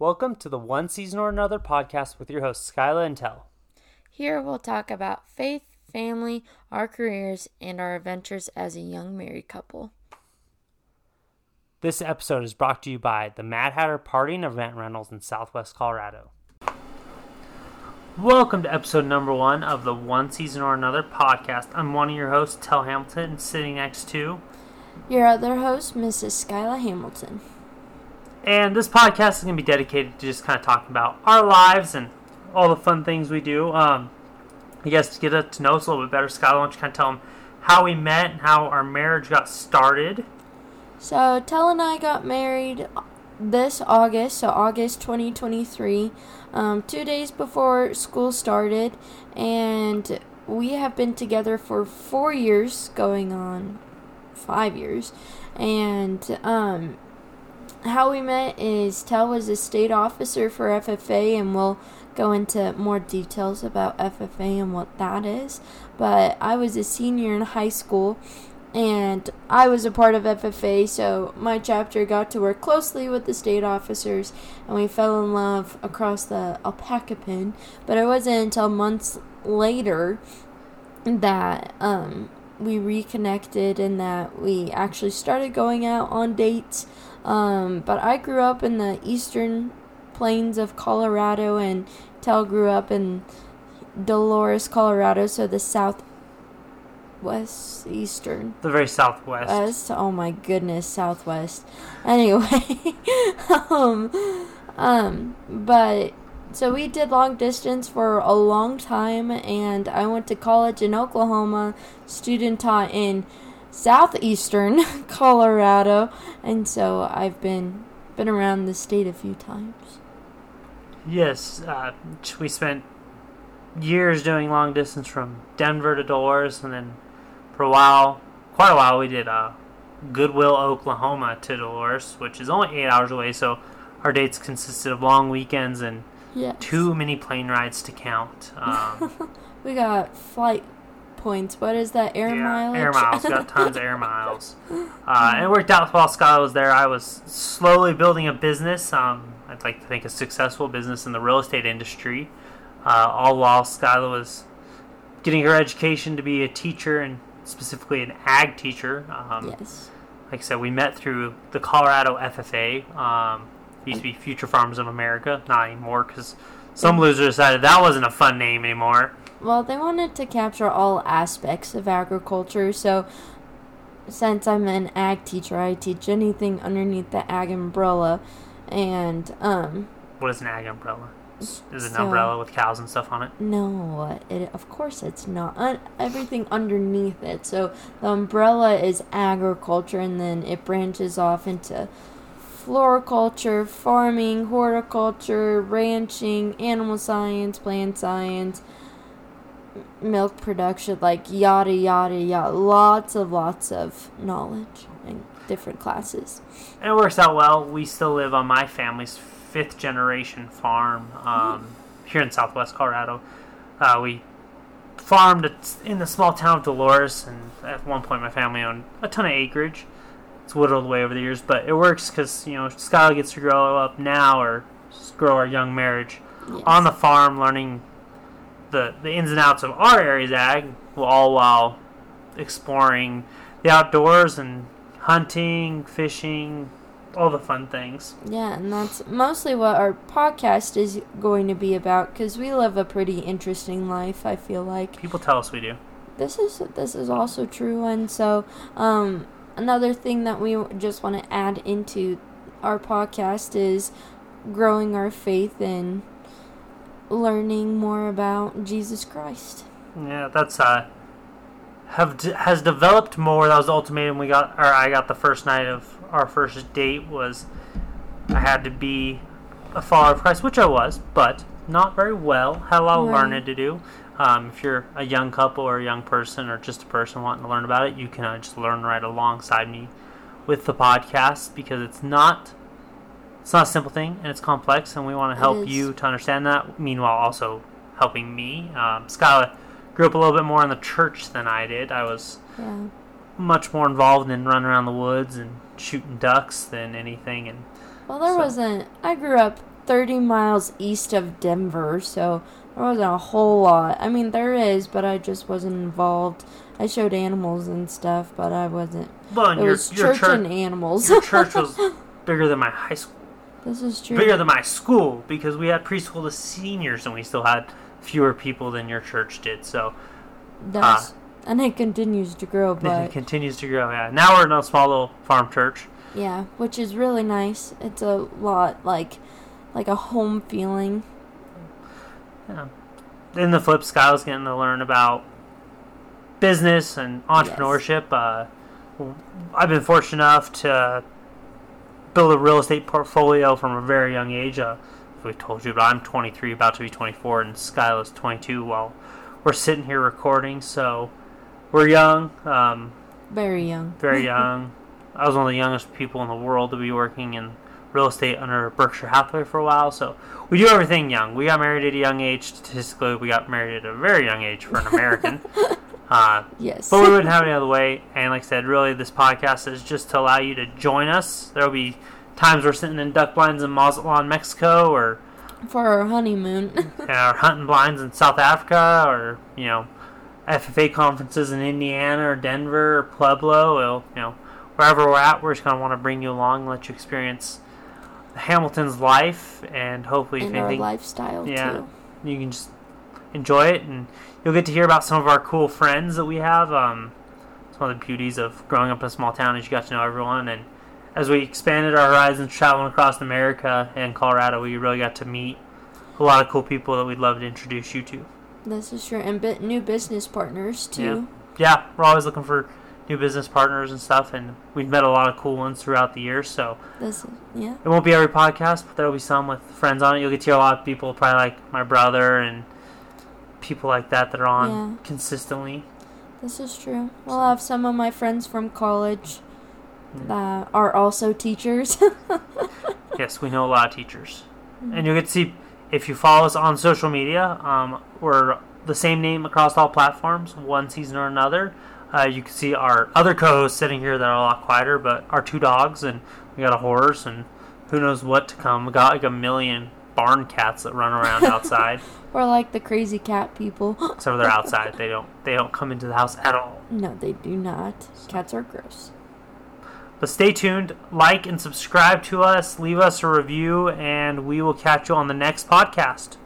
Welcome to the One Season or Another Podcast with your hosts, Skyla and Tell. Here we'll talk about faith, family, our careers, and our adventures as a young married couple. This episode is brought to you by the Mad Hatter Party Event Rentals in Southwest Colorado. Welcome to episode number 1 of the One Season or Another Podcast. I'm one of your hosts, Tell Hamilton, sitting next to your other host, Mrs. Skyla Hamilton. And this podcast is going to be dedicated to just kind of talking about our lives and all the fun things we do. I guess to get to know us a little bit better, Skyla, why don't you kind of tell them how we met and how our marriage got started. So, Tell and I got married this August, so August 2023, 2 days before school started. And we have been together for 4 years, going on 5 years. And, how we met is Tell was a state officer for FFA, and we'll go into more details about FFA and what that is. But I was a senior in high school, and I was a part of FFA, so my chapter got to work closely with the state officers, and we fell in love across the alpaca pen. But it wasn't until months later that we reconnected and that we actually started going out on dates. But I grew up in the eastern plains of Colorado, and Tell grew up in Dolores, Colorado, so the southwest. Oh my goodness, southwest. Anyway, but so we did long distance for a long time, and I went to college in Oklahoma, student taught in southeastern Colorado, and so I've been around the state a few times. Yes, we spent years doing long distance from Denver to Dolores, and then for a while, quite a while, we did Goodwill, Oklahoma to Dolores, which is only 8 hours away, so our dates consisted of long weekends and too many plane rides to count. We got flight points. What is that? Air mileage? Air miles. Got tons of air miles. And it worked out while Skyla was there. I was slowly building a business. I'd like to think a successful business in the real estate industry. All while Skyla was getting her education to be a teacher, and specifically an ag teacher. Yes. Like I said, we met through the Colorado FFA. Used to be Future Farmers of America. Not anymore, because some loser decided that wasn't a fun name anymore. Well, they wanted to capture all aspects of agriculture, so since I'm an ag teacher, I teach anything underneath the ag umbrella, and, What is an ag umbrella? Is it an umbrella with cows and stuff on it? No, of course it's not. Everything underneath it, so the umbrella is agriculture, and then it branches off into floriculture, farming, horticulture, ranching, animal science, plant science, milk production, like yada yada yada, lots of knowledge and different classes. And it works out well. We still live on my family's 5th generation farm here in Southwest Colorado. We farmed in the small town of Dolores, and at one point my family owned a ton of acreage. It's whittled away over the years, but it works because Skyla gets to grow up now, or grow our young marriage on the farm, learning the ins and outs of our area's ag, all while exploring the outdoors and hunting, fishing, all the fun things. Yeah, and that's mostly what our podcast is going to be about, because we live a pretty interesting life, I feel like. People tell us we do. This is also true, and so another thing that we just want to add into our podcast is growing our faith in learning more about Jesus Christ. Yeah, that's has developed more. That was the ultimatum we got, or I got the first night of our first date, was I had to be a follower of Christ, which I was, but not very well. Had a lot of learning to do. If you're a young couple or a young person or just a person wanting to learn about it, you can just learn right alongside me with the podcast, because it's not a simple thing, and it's complex, and we want to help you to understand that, meanwhile also helping me. Skyla grew up a little bit more in the church than I did. I was much more involved in running around the woods and shooting ducks than anything. And I grew up 30 miles east of Denver, so there wasn't a whole lot. I mean, there is, but I just wasn't involved. I showed animals and stuff, but I wasn't. Well, it was church and animals. Your church was bigger than my high school. This is true. Bigger than my school, because we had preschool to seniors, and we still had fewer people than your church did, so. And it continues to grow, but. It continues to grow, yeah. Now we're in a small little farm church. Yeah, which is really nice. It's a lot like a home feeling. Yeah. In the flip, Skyla's getting to learn about business and entrepreneurship. Yes. I've been fortunate enough to build a real estate portfolio from a very young age. As we told you, but I'm 23, about to be 24, and Skyla's 22 while we're sitting here recording. So we're young. Very young. Very young. I was one of the youngest people in the world to be working in real estate under Berkshire Hathaway for a while, so we do everything young. We got married at a young age. Statistically, we got married at a very young age for an American. Yes. But we wouldn't have any other way, and like I said, really, this podcast is just to allow you to join us. There will be times we're sitting in duck blinds in Mazatlan, Mexico, or... for our honeymoon. Or hunting blinds in South Africa, or, you know, FFA conferences in Indiana, or Denver, or Pueblo, or, you know, wherever we're at, we're just going to want to bring you along, let you experience Hamilton's life, and hopefully, and if anything, our lifestyle, yeah, too. You can just enjoy it, and you'll get to hear about some of our cool friends that we have. It's one of the beauties of growing up in a small town is you got to know everyone, and as we expanded our horizons traveling across America and Colorado, we really got to meet a lot of cool people that we'd love to introduce you to. This is true, and new business partners, too. Yeah, we're always looking for new business partners and stuff, and we've met a lot of cool ones throughout the year, so it won't be every podcast, but there'll be some with friends on it. You'll get to hear a lot of people, probably like my brother and people like that are on consistently. This is true. We'll have some of my friends from college that are also teachers. Yes, we know a lot of teachers. Mm-hmm. And you'll get to see, if you follow us on social media, we're the same name across all platforms, One Season or Another. You can see our other co-hosts sitting here that are a lot quieter, but our two dogs, and we got a horse, and who knows what to come. We got like a million barn cats that run around outside. Or like the crazy cat people. So they're outside. They don't come into the house at all. No, they do not. Cats are gross. But stay tuned, like and subscribe to us, leave us a review, and we will catch you on the next podcast.